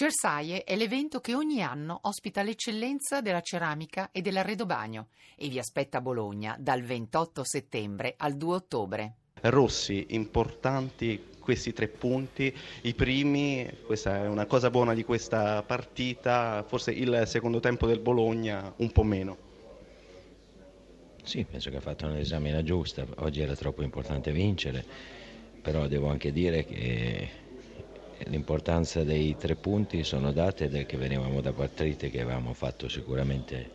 Cersaie è l'evento che ogni anno ospita l'eccellenza della ceramica e dell'arredobagno e vi aspetta a Bologna dal 28 settembre al 2 ottobre. Rossi, importanti questi 3 punti, i primi, questa è una cosa buona di questa partita, forse il secondo tempo del Bologna un po' meno. Sì, penso che ha fatto un'esamina giusta, oggi era troppo importante vincere, però devo anche dire che l'importanza dei 3 punti sono date perché venivamo da partite che avevamo fatto sicuramente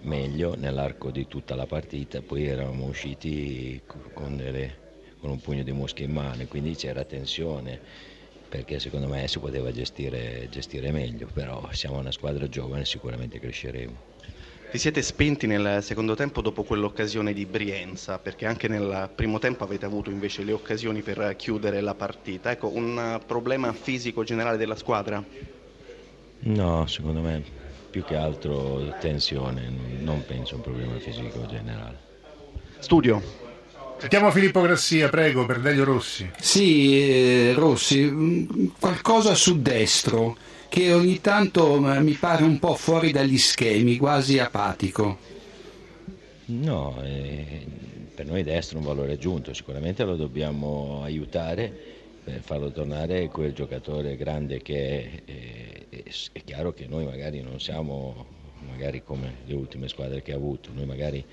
meglio nell'arco di tutta la partita, poi eravamo usciti con un pugno di mosche in mano, quindi c'era tensione perché secondo me si poteva gestire meglio, però siamo una squadra giovane e sicuramente cresceremo. Vi siete spenti nel secondo tempo dopo quell'occasione di Brienza, perché anche nel primo tempo avete avuto invece le occasioni per chiudere la partita. Ecco, un problema fisico generale della squadra? No, secondo me più che altro tensione, non penso un problema fisico generale. Studio. Sentiamo Filippo Grassia, prego, per Delio Rossi. Sì, Rossi, qualcosa su Destro, che ogni tanto mi pare un po' fuori dagli schemi, quasi apatico. No, per noi Destro è un valore aggiunto, sicuramente lo dobbiamo aiutare per farlo tornare quel giocatore grande che è chiaro che noi magari non siamo magari come le ultime squadre che ha avuto, noi magari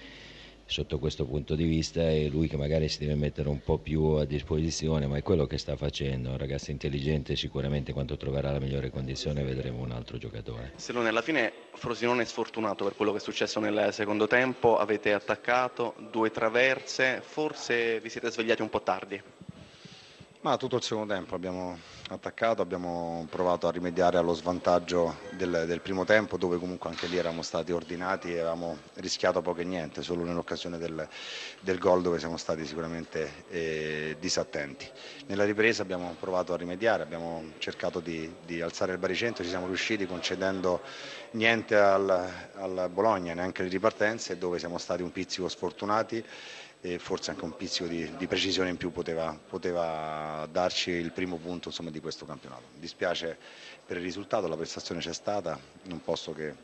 sotto questo punto di vista è lui che magari si deve mettere un po' più a disposizione, ma è quello che sta facendo, un ragazzo intelligente, sicuramente quando troverà la migliore condizione vedremo un altro giocatore. Se non alla fine Frosinone è sfortunato per quello che è successo nel secondo tempo, avete attaccato 2 traverse, forse vi siete svegliati un po' tardi? Ma tutto il secondo tempo abbiamo attaccato, abbiamo provato a rimediare allo svantaggio del primo tempo, dove comunque anche lì eravamo stati ordinati e avevamo rischiato poco e niente, solo nell'occasione del gol dove siamo stati sicuramente disattenti. Nella ripresa abbiamo provato a rimediare, abbiamo cercato di alzare il baricentro, ci siamo riusciti concedendo niente al Bologna, neanche le ripartenze, dove siamo stati un pizzico sfortunati e forse anche un pizzico di precisione in più poteva darci il primo punto, insomma, di questo campionato. Mi dispiace per il risultato, la prestazione c'è stata, non posso che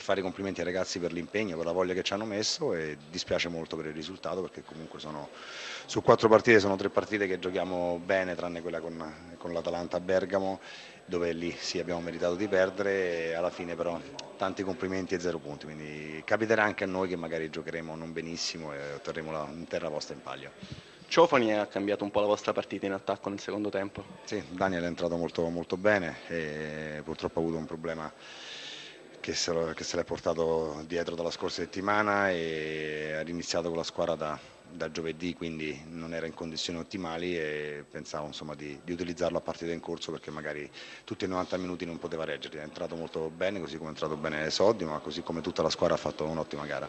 fare i complimenti ai ragazzi per l'impegno, per la voglia che ci hanno messo, e dispiace molto per il risultato perché comunque su 4 partite sono 3 partite che giochiamo bene, tranne quella con l'Atalanta a Bergamo, dove lì sì abbiamo meritato di perdere, e alla fine però tanti complimenti e 0 punti, quindi capiterà anche a noi che magari giocheremo non benissimo e otterremo l'intera posta in palio. Ciofani ha cambiato un po' la vostra partita in attacco nel secondo tempo? Sì, Daniel è entrato molto, molto bene e purtroppo ha avuto un problema che se l'è portato dietro dalla scorsa settimana e ha riniziato con la squadra da giovedì, quindi non era in condizioni ottimali e pensavo, insomma, di utilizzarlo a partita in corso perché magari tutti i 90 minuti non poteva reggere. È entrato molto bene, così come è entrato bene Soddi, ma così come tutta la squadra ha fatto un'ottima gara.